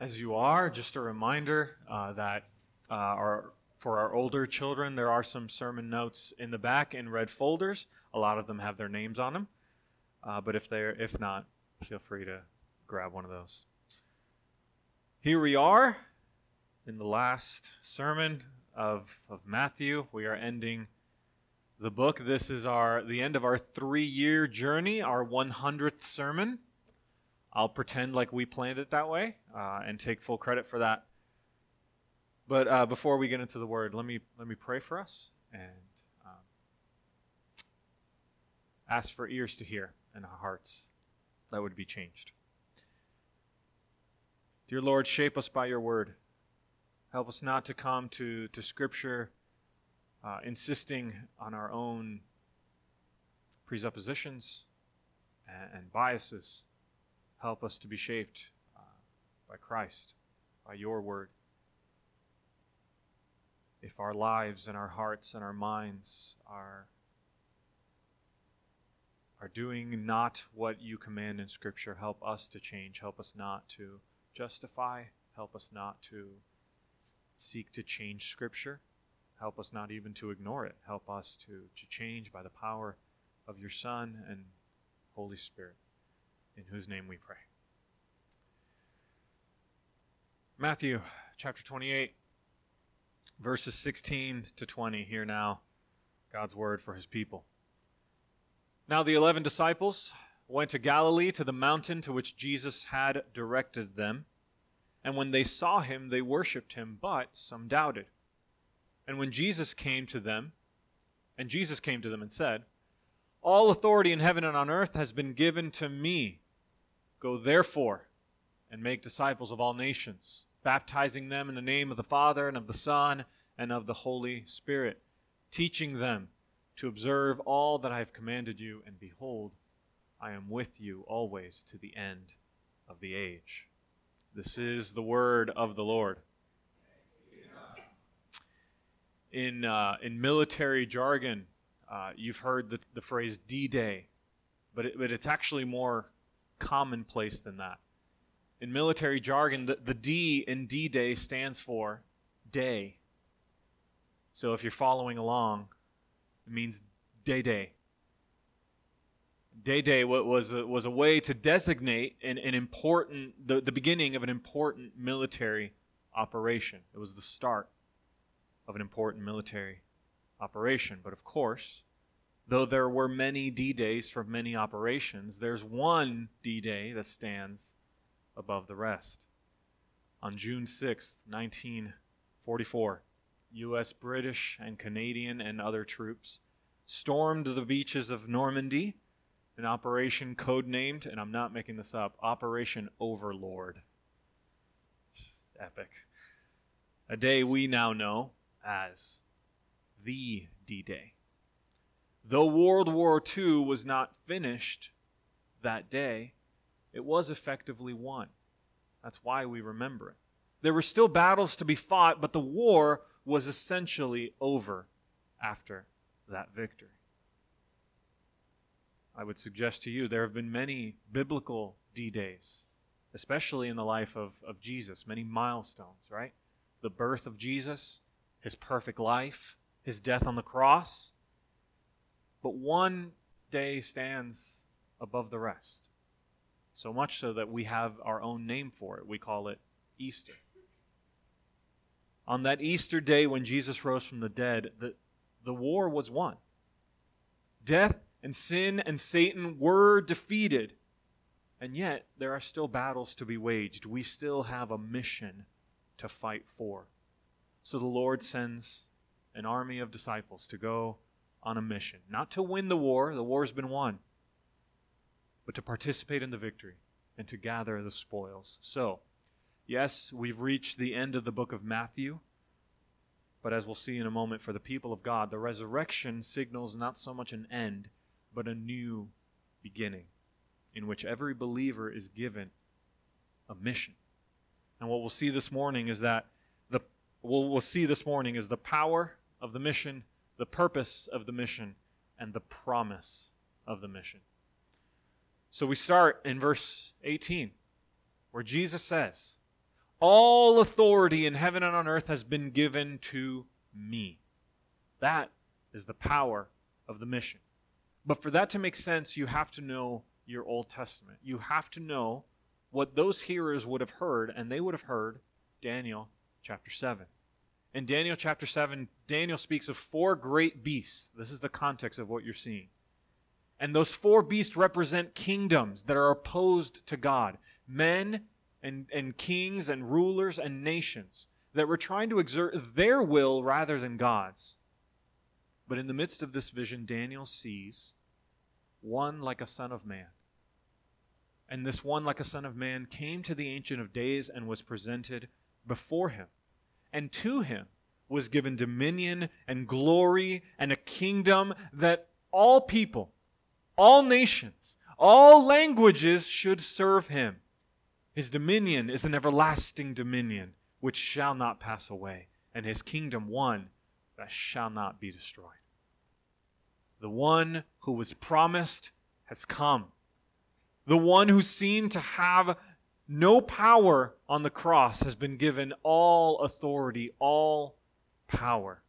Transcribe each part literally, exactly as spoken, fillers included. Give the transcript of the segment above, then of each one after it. as you are. Just a reminder uh, that uh, our, for our older children, there are some sermon notes in the back in red folders. A lot of them have their names on them. Uh, but if they're if not, feel free to grab one of those. Here we are in the last sermon of, of Matthew. We are ending the book. This is our the end of our three-year journey, our hundredth sermon. I'll pretend like we planned it that way uh, and take full credit for that. But uh, before we get into the word, let me let me pray for us and um, ask for ears to hear and hearts that would be changed. Dear Lord, shape us by your word. Help us not to come to, to Scripture uh, insisting on our own presuppositions and, and biases. Help us to be shaped uh, by Christ, by your word. If our lives and our hearts and our minds are, are doing not what you command in Scripture, help us to change. Help us not to justify. Help us not to seek to change Scripture. Help us not even to ignore it. Help us to, to change by the power of your Son and Holy Spirit, in whose name we pray. Matthew chapter twenty-eight, verses sixteen to twenty. Hear now God's word for his people. Now the eleven disciples went to Galilee, to the mountain to which Jesus had directed them. And when they saw him, they worshipped him, but some doubted. And when Jesus came to them, and Jesus came to them and said, "All authority in heaven and on earth has been given to me. Go therefore and make disciples of all nations, baptizing them in the name of the Father and of the Son and of the Holy Spirit, teaching them to observe all that I have commanded you, and behold, I am with you always to the end of the age." This is the word of the Lord. In, uh, in military jargon, Uh, you've heard the, the phrase D-Day, but, it, but it's actually more commonplace than that. In military jargon, the, the D in D-Day stands for day. So if you're following along, it means day-day. Day-Day was a, was a way to designate an, an important the, the beginning of an important military operation. It was the start of an important military operation. Operation, but of course, though there were many D-Days for many operations, there's one D-Day that stands above the rest. On June sixth, nineteen forty-four, U S, British, and Canadian and other troops stormed the beaches of Normandy, an operation codenamed, and I'm not making this up, Operation Overlord. Just epic. A day we now know as the D-Day. Though World War Two was not finished that day, it was effectively won. That's why we remember it. There were still battles to be fought, but the war was essentially over after that victory. I would suggest to you there have been many biblical D-Days, especially in the life of, of Jesus, many milestones, right? The birth of Jesus, his perfect life, his death on the cross, but one day stands above the rest, so much so that we have our own name for it. We call it Easter. On that Easter day when Jesus rose from the dead, the, the war was won. Death and sin and Satan were defeated, and yet there are still battles to be waged. We still have a mission to fight for. So the Lord sends an army of disciples to go on a mission. Not to win the war, the war's been won, but to participate in the victory and to gather the spoils. So, yes, we've reached the end of the book of Matthew, but as we'll see in a moment, for the people of God, the resurrection signals not so much an end, but a new beginning in which every believer is given a mission. And what we'll see this morning is that the what we'll see this morning is the power of the mission, the purpose of the mission, and the promise of the mission. So we start in verse eighteen, where Jesus says, All authority in heaven and on earth has been given to me. That is the power of the mission. But for that to make sense, you have to know your Old Testament. You have to know what those hearers would have heard, and they would have heard Daniel chapter seven. In Daniel chapter seven, Daniel speaks of four great beasts. This is the context of what you're seeing. And those four beasts represent kingdoms that are opposed to God. Men and, and kings and rulers and nations that were trying to exert their will rather than God's. But in the midst of this vision, Daniel sees one like a son of man. And this one like a son of man came to the Ancient of Days and was presented before him. And to him was given dominion and glory and a kingdom that all people, all nations, all languages should serve him. His dominion is an everlasting dominion which shall not pass away, and his kingdom one that shall not be destroyed. The one who was promised has come. The one who seemed to have no power on the cross has been given all authority, all power.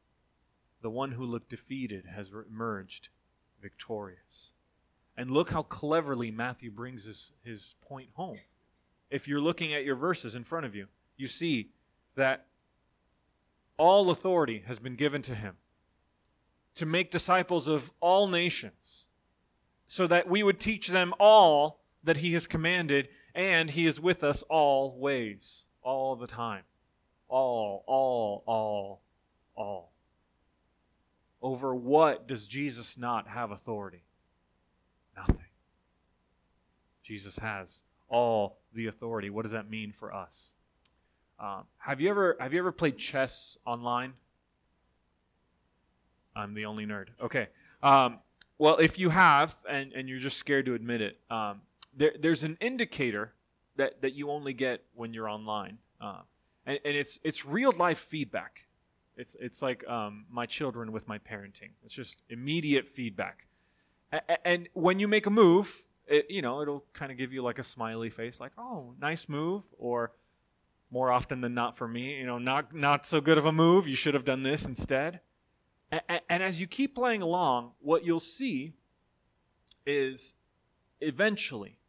The one who looked defeated has emerged victorious. And look how cleverly Matthew brings his, his point home. If you're looking at your verses in front of you, you see that all authority has been given to him to make disciples of all nations, so that we would teach them all that he has commanded, and he is with us always, all the time. All, all, all, all. Over what does Jesus not have authority? Nothing. Jesus has all the authority. What does that mean for us? Um, have you ever have you ever played chess online? I'm the only nerd. Okay. Um, well, if you have, and, and you're just scared to admit it, um, there, there's an indicator that, that you only get when you're online, uh, and, and it's it's real life feedback. It's it's like um, my children with my parenting. It's just immediate feedback, a- and when you make a move, it, you know, it'll kind of give you like a smiley face, like, oh, nice move, or more often than not for me, you know, not not so good of a move. You should have done this instead. And, and as you keep playing along, what you'll see is eventually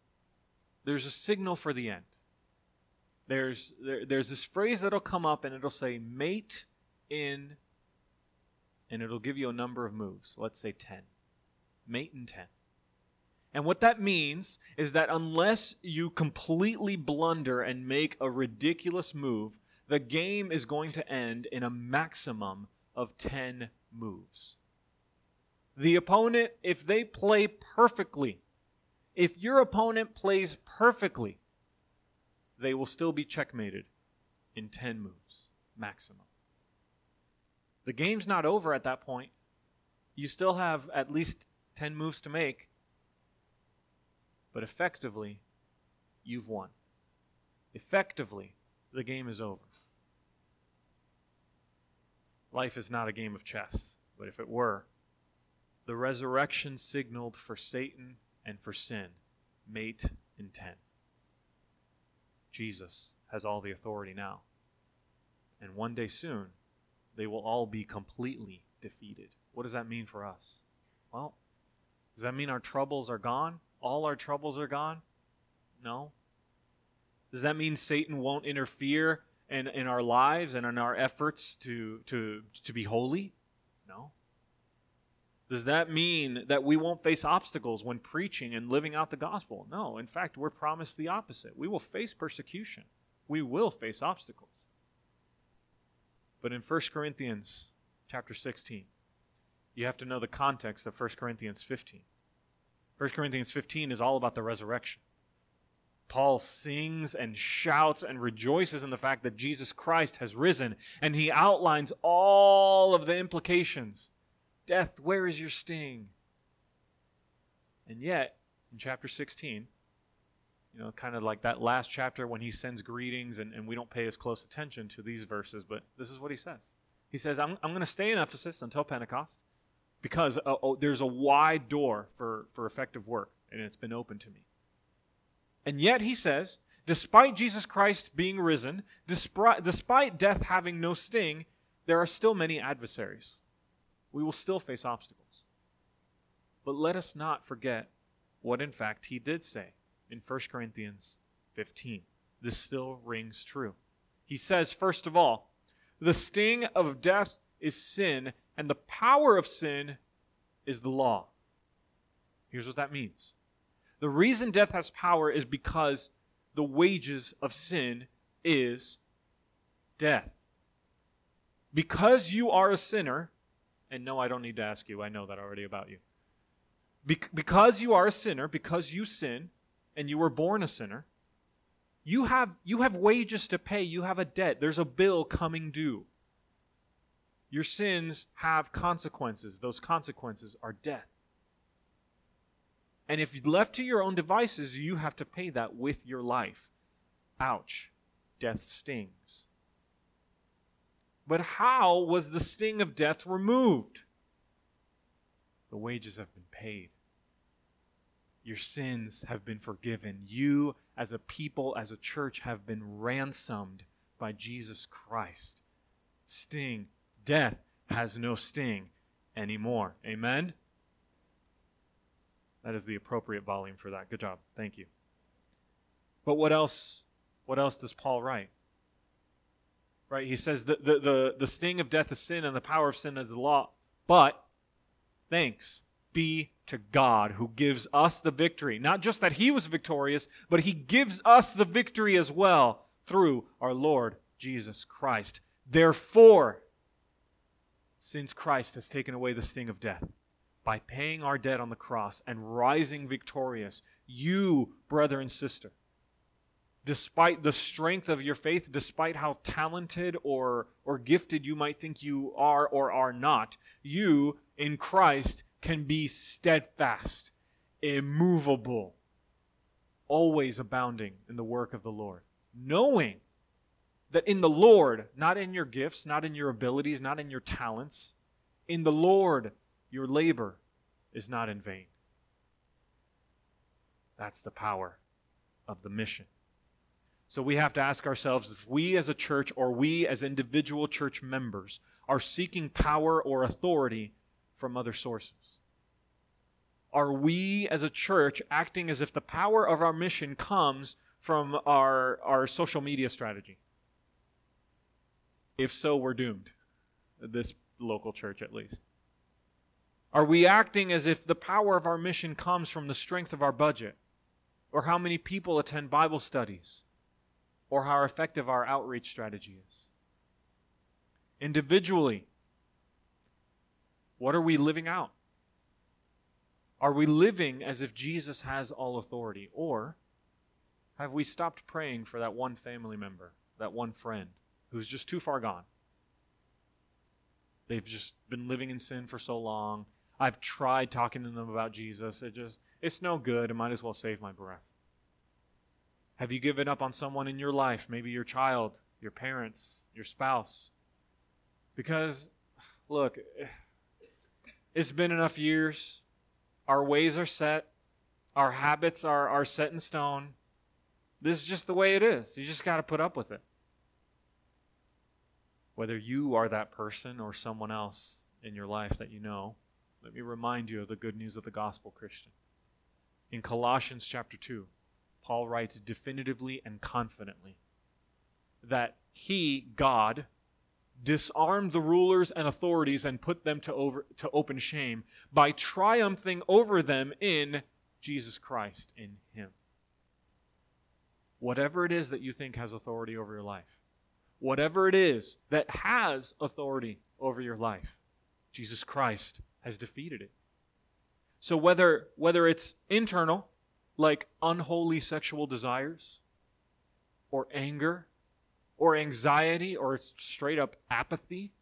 there's a signal for the end. There's there, there's this phrase that'll come up, and it'll say mate in, and it'll give you a number of moves. Let's say ten. Mate in ten. And what that means is that unless you completely blunder and make a ridiculous move, the game is going to end in a maximum of ten moves. The opponent, if they play perfectly, if your opponent plays perfectly, they will still be checkmated in ten moves, maximum. The game's not over at that point. You still have at least ten moves to make. But effectively, you've won. Effectively, the game is over. Life is not a game of chess, but if it were, the resurrection signaled for Satan and for sin, mate in ten. Jesus has all the authority now. And one day soon, they will all be completely defeated. What does that mean for us? Well, does that mean our troubles are gone? All our troubles are gone? No. Does that mean Satan won't interfere in, in our lives and in our efforts to, to, to be holy? No. Does that mean that we won't face obstacles when preaching and living out the gospel? No. In fact, we're promised the opposite. We will face persecution. We will face obstacles. But in First Corinthians chapter sixteen, you have to know the context of First Corinthians fifteen. First Corinthians fifteen is all about the resurrection. Paul sings and shouts and rejoices in the fact that Jesus Christ has risen, and he outlines all of the implications. Death, where is your sting? And yet, in chapter sixteen, you know, kind of like that last chapter when he sends greetings, and, and we don't pay as close attention to these verses, but this is what he says. He says, I'm, I'm going to stay in Ephesus until Pentecost, because uh, oh, there's a wide door for, for effective work, and it's been open to me. And yet, he says, Despite Jesus Christ being risen, despite death having no sting, there are still many adversaries. We will still face obstacles. But let us not forget what, in fact, he did say in First Corinthians fifteen. This still rings true. He says, first of all, the sting of death is sin, and the power of sin is the law. Here's what that means. The reason death has power is because the wages of sin is death. Because you are a sinner, and no, I don't need to ask you, I know that already about you. Be- because you are a sinner, because you sin, and you were born a sinner, you have, you have wages to pay, you have a debt, there's a bill coming due. Your sins have consequences. Those consequences are death. And if you're left to your own devices, you have to pay that with your life. Ouch. Death stings. But how was the sting of death removed? The wages have been paid. Your sins have been forgiven. You, as a people, as a church, have been ransomed by Jesus Christ. Sting. Death has no sting anymore. Amen? That is the appropriate volume for that. Good job. Thank you. But what else, what else does Paul write? Right? He says the, the, the, the sting of death is sin and the power of sin is the law. But thanks be to God who gives us the victory. Not just that he was victorious, but he gives us the victory as well through our Lord Jesus Christ. Therefore, since Christ has taken away the sting of death, by paying our debt on the cross and rising victorious, you, brother and sister, despite the strength of your faith, despite how talented or, or gifted you might think you are or are not, you, in Christ, can be steadfast, immovable, always abounding in the work of the Lord, knowing that in the Lord, not in your gifts, not in your abilities, not in your talents, in the Lord, your labor is not in vain. That's the power of the mission. So we have to ask ourselves if we as a church or we as individual church members are seeking power or authority from other sources. Are we as a church acting as if the power of our mission comes from our, our social media strategy? If so, we're doomed. This local church, at least. Are we acting as if the power of our mission comes from the strength of our budget? Or how many people attend Bible studies? Or how effective our outreach strategy is? Individually, what are we living out? Are we living as if Jesus has all authority? Or have we stopped praying for that one family member, that one friend, who's just too far gone? They've just been living in sin for so long. I've tried talking to them about Jesus. It just, it's no good. I might as well save my breath. Have you given up on someone in your life? Maybe your child, your parents, your spouse. Because, look, it's been enough years. Our ways are set. Our habits are, are set in stone. This is just the way it is. You just got to put up with it. Whether you are that person or someone else in your life that you know, let me remind you of the good news of the gospel, Christian. In Colossians chapter two, Paul writes definitively and confidently that he, God, disarmed the rulers and authorities and put them to, over, to open shame by triumphing over them in Jesus Christ, in him. Whatever it is that you think has authority over your life, whatever it is that has authority over your life, Jesus Christ has defeated it. So whether whether it's internal, like unholy sexual desires, or anger, or anxiety, or straight up apathy,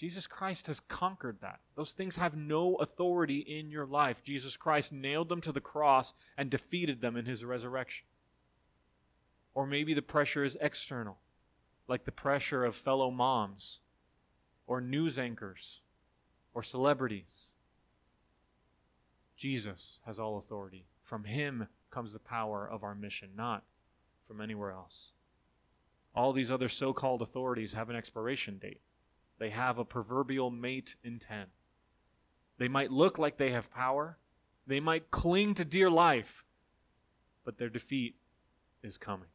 Jesus Christ has conquered that. Those things have no authority in your life. Jesus Christ nailed them to the cross and defeated them in his resurrection. Or maybe the pressure is external, like the pressure of fellow moms or news anchors or celebrities. Jesus has all authority. From him comes the power of our mission, not from anywhere else. All these other so-called authorities have an expiration date. They have a proverbial mate in ten. They might look like they have power. They might cling to dear life, but their defeat is coming.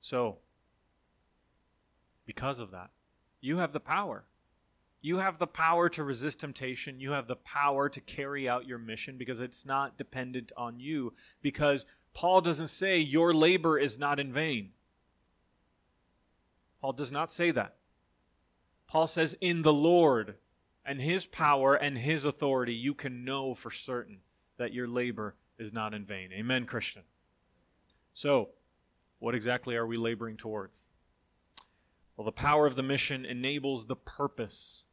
So, because of that, you have the power. You have the power to resist temptation. You have the power to carry out your mission because it's not dependent on you. Because Paul doesn't say your labor is not in vain. Paul does not say that. Paul says in the Lord and his power and his authority, you can know for certain that your labor is not in vain. Amen, Christian. So, what exactly are we laboring towards? Well, the power of the mission enables the purpose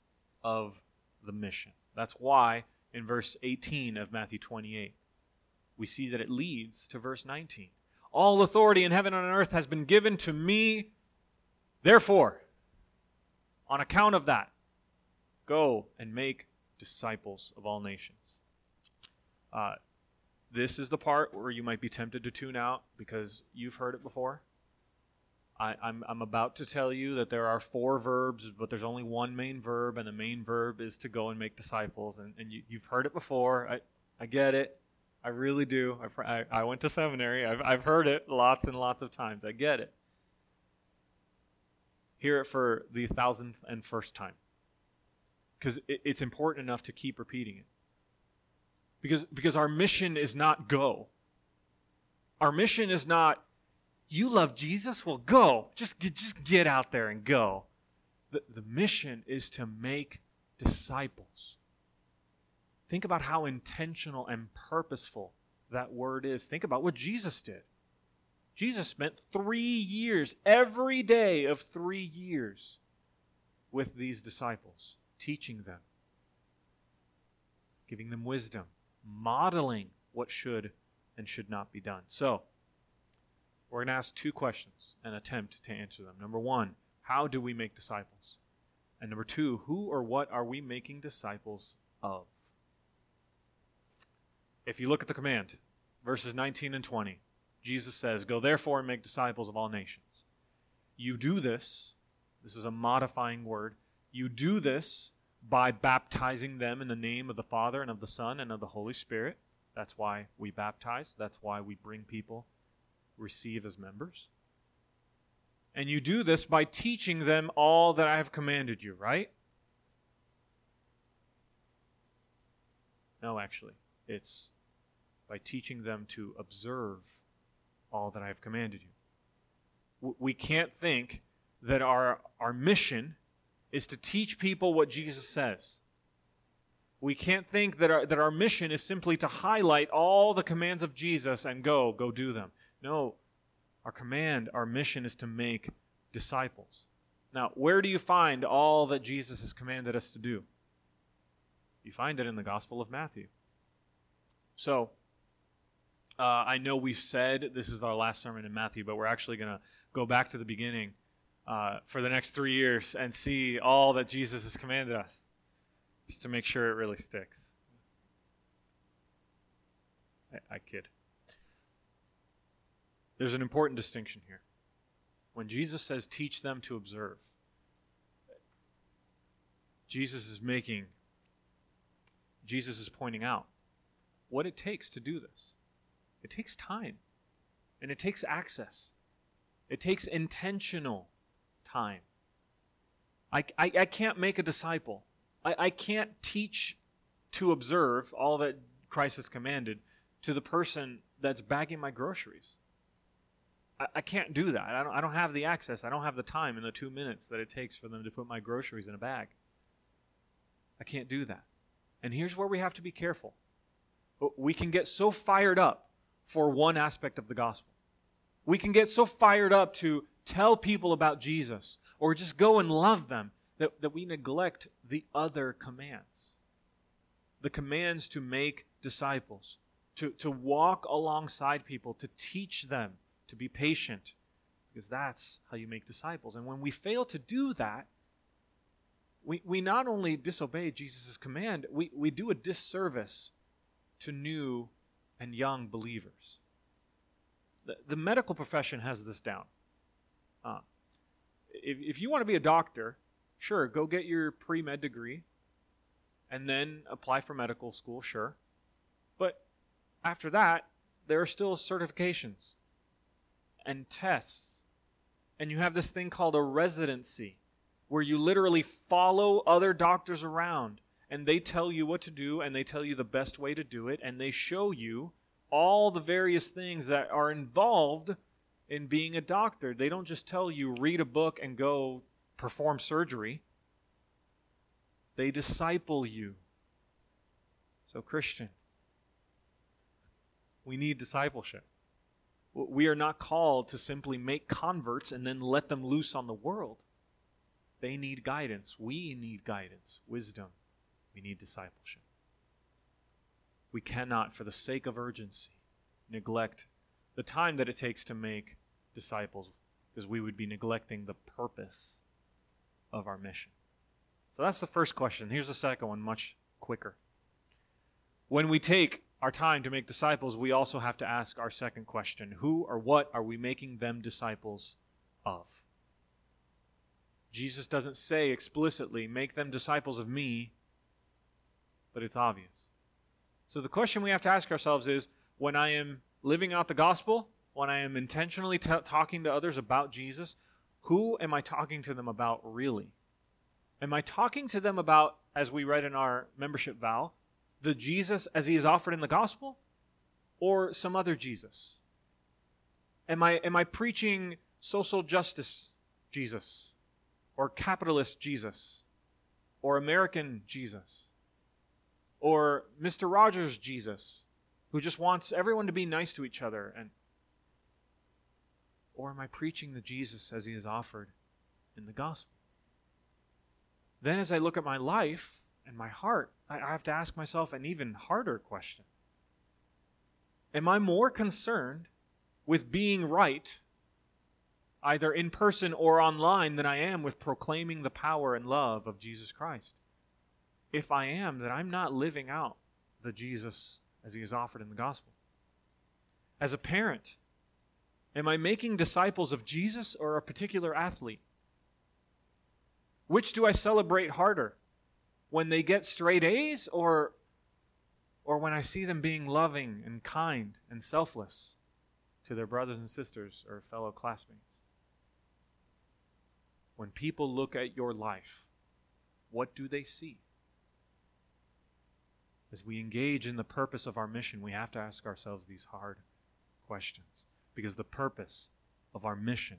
of the mission. That's why in verse eighteen of Matthew twenty-eight, we see that it leads to verse nineteen. All authority in heaven and on earth has been given to me. Therefore, on account of that, go and make disciples of all nations. Uh, this is the part where you might be tempted to tune out because you've heard it before. I, I'm, I'm about to tell you that there are four verbs, but there's only one main verb, and the main verb is to go and make disciples. And, and you, you've heard it before. I, I get it. I really do. I, I went to seminary. I've, I've heard it lots and lots of times. I get it. Hear it for the thousandth and first time, because it, it's important enough to keep repeating it. Because, because our mission is not go. Our mission is not, you love Jesus? Well, go. Just, just get out there and go. The, the mission is to make disciples. Think about how intentional and purposeful that word is. Think about what Jesus did. Jesus spent three years, every day of three years, with these disciples, teaching them, giving them wisdom, modeling what should and should not be done. So, we're going to ask two questions and attempt to answer them. Number one, how do we make disciples? And number two, who or what are we making disciples of? If you look at the command, verses nineteen and twenty, Jesus says, go therefore and make disciples of all nations. You do this, this is a modifying word, you do this by baptizing them in the name of the Father and of the Son and of the Holy Spirit. That's why we baptize. That's why we bring people receive as members. And you do this by teaching them all that I have commanded you, right? No, actually, it's by teaching them to observe all that I have commanded you. We can't think that our, our mission is to teach people what Jesus says. We can't think that our, that our mission is simply to highlight all the commands of Jesus and go, go do them. No, our command, our mission is to make disciples. Now, where do you find all that Jesus has commanded us to do? You find it in the Gospel of Matthew. So, uh, I know we've said this is our last sermon in Matthew, but we're actually going to go back to the beginning uh, for the next three years and see all that Jesus has commanded us, just to make sure it really sticks. I, I kid. There's an important distinction here. When Jesus says, teach them to observe, Jesus is making, Jesus is pointing out what it takes to do this. It takes time, and it takes access. It takes intentional time. I, I, I can't make a disciple. I, I can't teach to observe all that Christ has commanded to the person that's bagging my groceries. I can't do that. I don't, I don't have the access. I don't have the time in the two minutes that it takes for them to put my groceries in a bag. I can't do that. And here's where we have to be careful. We can get so fired up for one aspect of the gospel. We can get so fired up to tell people about Jesus or just go and love them that, that we neglect the other commands. The commands to make disciples, to, to walk alongside people, to teach them, to be patient, because that's how you make disciples. And when we fail to do that, we, we not only disobey Jesus' command, we, we do a disservice to new and young believers. The, the medical profession has this down. Uh, if, if you want to be a doctor, sure, go get your pre-med degree and then apply for medical school, sure. But after that, there are still certifications and tests. And you have this thing called a residency, where you literally follow other doctors around and they tell you what to do and they tell you the best way to do it and they show you all the various things that are involved in being a doctor. They don't just tell you read a book and go perform surgery. They disciple you. So Christian, we need discipleship. We are not called to simply make converts and then let them loose on the world. They need guidance. We need guidance, wisdom. We need discipleship. We cannot, for the sake of urgency, neglect the time that it takes to make disciples, because we would be neglecting the purpose of our mission. So that's the first question. Here's the second one, much quicker. When we take our time to make disciples, we also have to ask our second question. Who or what are we making them disciples of? Jesus doesn't say explicitly, make them disciples of me, but it's obvious. So the question we have to ask ourselves is, when I am living out the gospel, when I am intentionally t- talking to others about Jesus, who am I talking to them about really? Am I talking to them about, as we read in our membership vow, the Jesus as he is offered in the gospel, or some other Jesus? Am I, am I preaching social justice Jesus? Or capitalist Jesus, or American Jesus, or Mister Rogers Jesus, who just wants everyone to be nice to each other? And or am I preaching the Jesus as he is offered in the gospel? Then as I look at my life and my heart, I have to ask myself an even harder question. Am I more concerned with being right, either in person or online, than I am with proclaiming the power and love of Jesus Christ? If I am, then I'm not living out the Jesus as he is offered in the gospel. As a parent, am I making disciples of Jesus or a particular athlete? Which do I celebrate harder? When they get straight A's or, or when I see them being loving and kind and selfless to their brothers and sisters or fellow classmates? When people look at your life, what do they see? As we engage in the purpose of our mission, we have to ask ourselves these hard questions. Because the purpose of our mission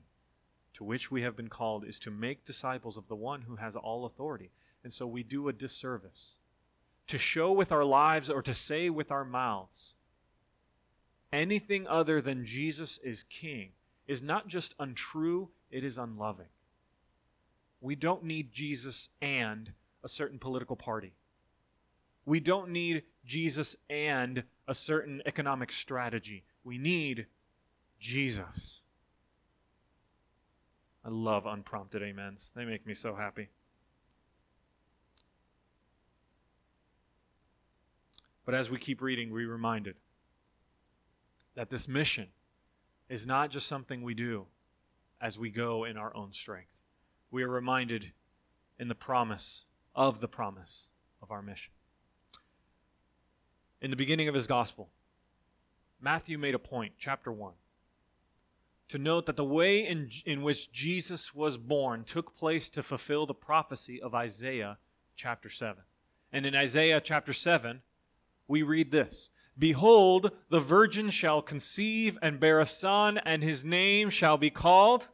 to which we have been called is to make disciples of the one who has all authority. And so we do a disservice to show with our lives or to say with our mouths anything other than Jesus is King is not just untrue, it is unloving. We don't need Jesus and a certain political party. We don't need Jesus and a certain economic strategy. We need Jesus. I love unprompted amens. They make me so happy. But as we keep reading, we're reminded that this mission is not just something we do as we go in our own strength. We are reminded in the promise of the promise of our mission. In the beginning of his gospel, Matthew made a point, chapter one, to note that the way in, in which Jesus was born took place to fulfill the prophecy of Isaiah chapter seven. And in Isaiah chapter seven, we read this: "Behold, the virgin shall conceive and bear a son, and his name shall be called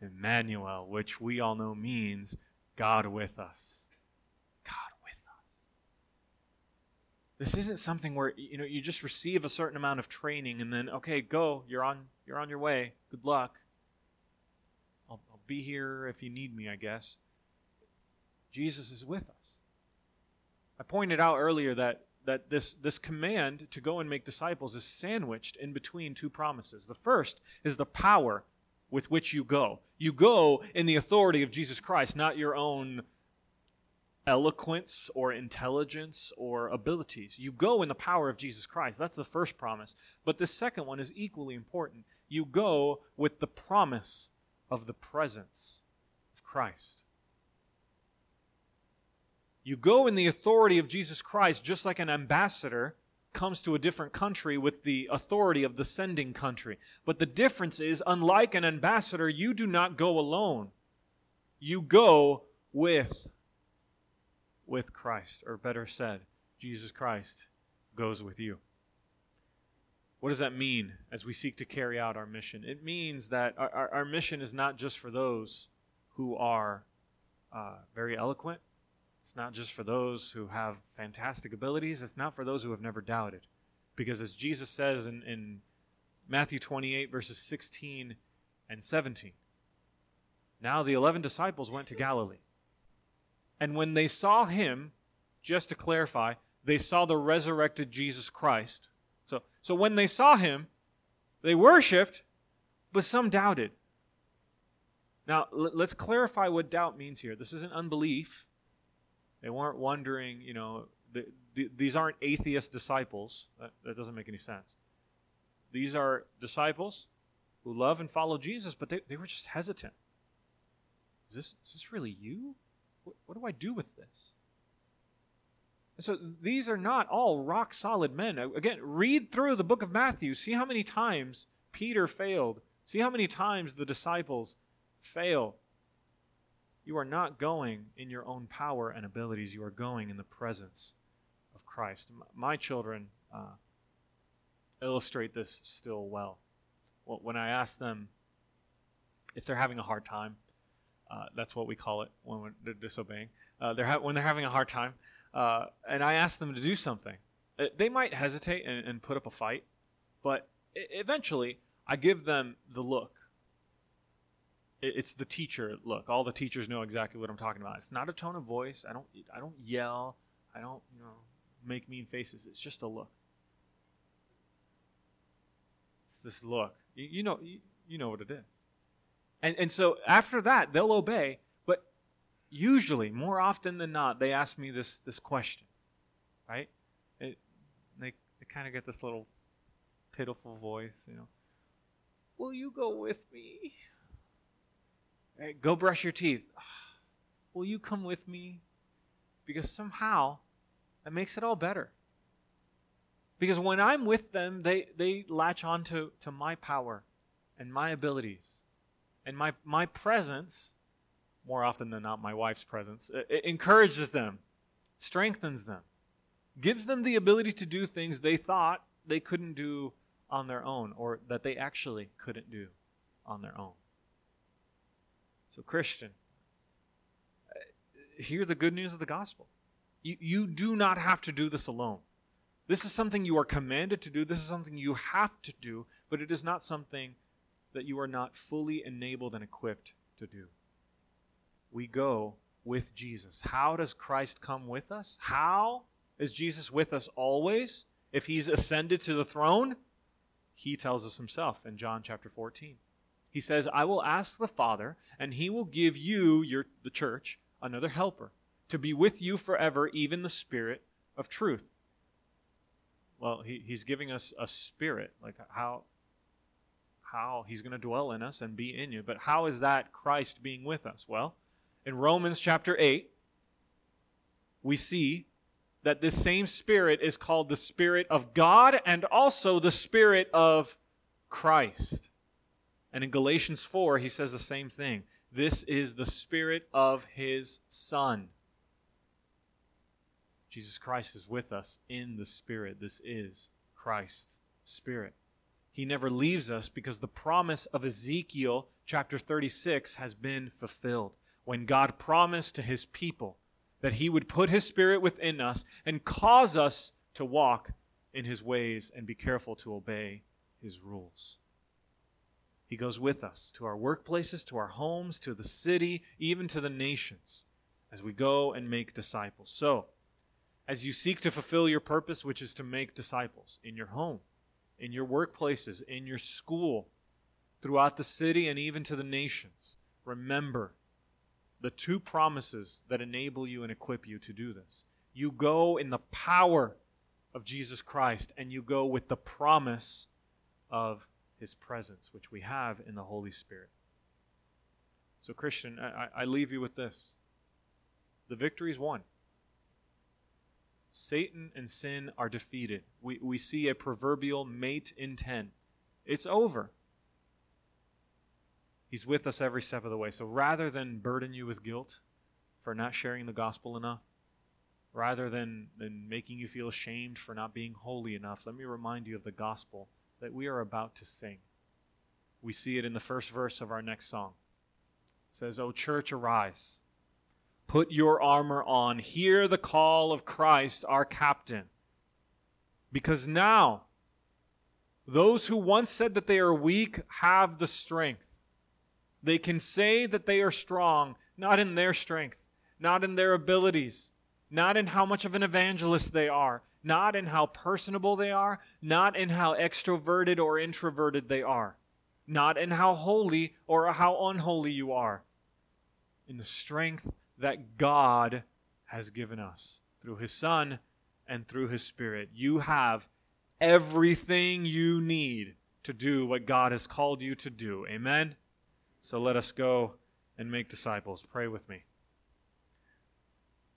Emmanuel," which we all know means God with us. God with us. This isn't something where, you know, you just receive a certain amount of training and then, okay, go, you're on you're on your way. Good luck. I'll, I'll be here if you need me, I guess. Jesus is with us. I pointed out earlier that that this, this command to go and make disciples is sandwiched in between two promises. The first is the power with which you go. You go in the authority of Jesus Christ, not your own eloquence or intelligence or abilities. You go in the power of Jesus Christ. That's the first promise. But the second one is equally important. You go with the promise of the presence of Christ. You go in the authority of Jesus Christ, just like an ambassador comes to a different country with the authority of the sending country. But the difference is, unlike an ambassador, you do not go alone. You go with, with Christ, or better said, Jesus Christ goes with you. What does that mean as we seek to carry out our mission? It means that our, our, our mission is not just for those who are uh, very eloquent. It's not just for those who have fantastic abilities. It's not for those who have never doubted. Because as Jesus says in, in Matthew twenty-eight, verses sixteen and seventeen, now the eleven disciples went to Galilee. And when they saw him, just to clarify, they saw the resurrected Jesus Christ. So, so when they saw him, they worshipped, but some doubted. Now, l- let's clarify what doubt means here. This isn't unbelief. They weren't wondering, you know, the, the, these aren't atheist disciples. That, that doesn't make any sense. These are disciples who love and follow Jesus, but they, they were just hesitant. Is this, is this really you? What, what do I do with this? So these are not all rock-solid men. Again, read through the book of Matthew. See how many times Peter failed. See how many times the disciples fail. You are not going in your own power and abilities. You are going in the presence of Christ. My children uh, illustrate this still well. When I ask them if they're having a hard time, uh, that's what we call it when they're disobeying. Uh, they're ha- when they're having a hard time, Uh, and I asked them to do something. They might hesitate and, and put up a fight, but eventually I give them the look. It's the teacher look. All the teachers know exactly what I'm talking about. It's not a tone of voice. I don't. I don't yell. I don't, you know, make mean faces. It's just a look. It's this look. You, you know. You, you know what it is. And and so after that, they'll obey. Usually, more often than not, they ask me this this question, right? It, they they kind of get this little pitiful voice, you know. Will you go with me? Right, go brush your teeth. Will you come with me? Because somehow, that makes it all better. Because when I'm with them, they, they latch on to, to my power and my abilities and my my presence. More often than not, my wife's presence, it encourages them, strengthens them, gives them the ability to do things they thought they couldn't do on their own, or that they actually couldn't do on their own. So, Christian, hear the good news of the gospel. You, you do not have to do this alone. This is something you are commanded to do. This is something you have to do, but it is not something that you are not fully enabled and equipped to do. We go with Jesus. How does Christ come with us? How is Jesus with us always? If he's ascended to the throne, he tells us himself in John chapter fourteen. He says, I will ask the Father, and he will give you, your the church, another helper, to be with you forever, even the Spirit of truth. Well, he, he's giving us a spirit, like how, how he's going to dwell in us and be in you. But how is that Christ being with us? Well, in Romans chapter eight, we see that this same Spirit is called the Spirit of God and also the Spirit of Christ. And in Galatians four, he says the same thing. This is the Spirit of his Son. Jesus Christ is with us in the Spirit. This is Christ's Spirit. He never leaves us because the promise of Ezekiel chapter thirty-six has been fulfilled. When God promised to his people that he would put his Spirit within us and cause us to walk in his ways and be careful to obey his rules. He goes with us to our workplaces, to our homes, to the city, even to the nations as we go and make disciples. So, as you seek to fulfill your purpose, which is to make disciples in your home, in your workplaces, in your school, throughout the city and even to the nations, remember the two promises that enable you and equip you to do this. You go in the power of Jesus Christ, and you go with the promise of His presence, which we have in the Holy Spirit. So, Christian, I, I leave you with this. The victory is won. Satan and sin are defeated. We, we see a proverbial mate in ten. It's over. He's with us every step of the way. So rather than burden you with guilt for not sharing the gospel enough, rather than, than making you feel ashamed for not being holy enough, let me remind you of the gospel that we are about to sing. We see it in the first verse of our next song. It says, "O church, arise. Put your armor on. Hear the call of Christ, our captain. Because now, those who once said that they are weak have the strength. They can say that they are strong, not in their strength, not in their abilities, not in how much of an evangelist they are, not in how personable they are, not in how extroverted or introverted they are, not in how holy or how unholy you are, in the strength that God has given us through His Son and through His Spirit. You have everything you need to do what God has called you to do." Amen? So let us go and make disciples. Pray with me.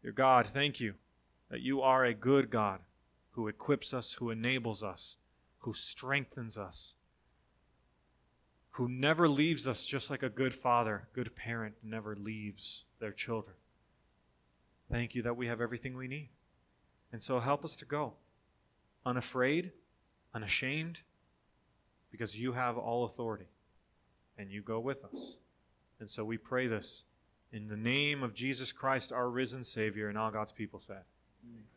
Dear God, thank you that you are a good God who equips us, who enables us, who strengthens us, who never leaves us, just like a good father, good parent never leaves their children. Thank you that we have everything we need. And so help us to go unafraid, unashamed, because you have all authority and you go with us. And so we pray this in the name of Jesus Christ, our risen Savior, and all God's people said. Amen.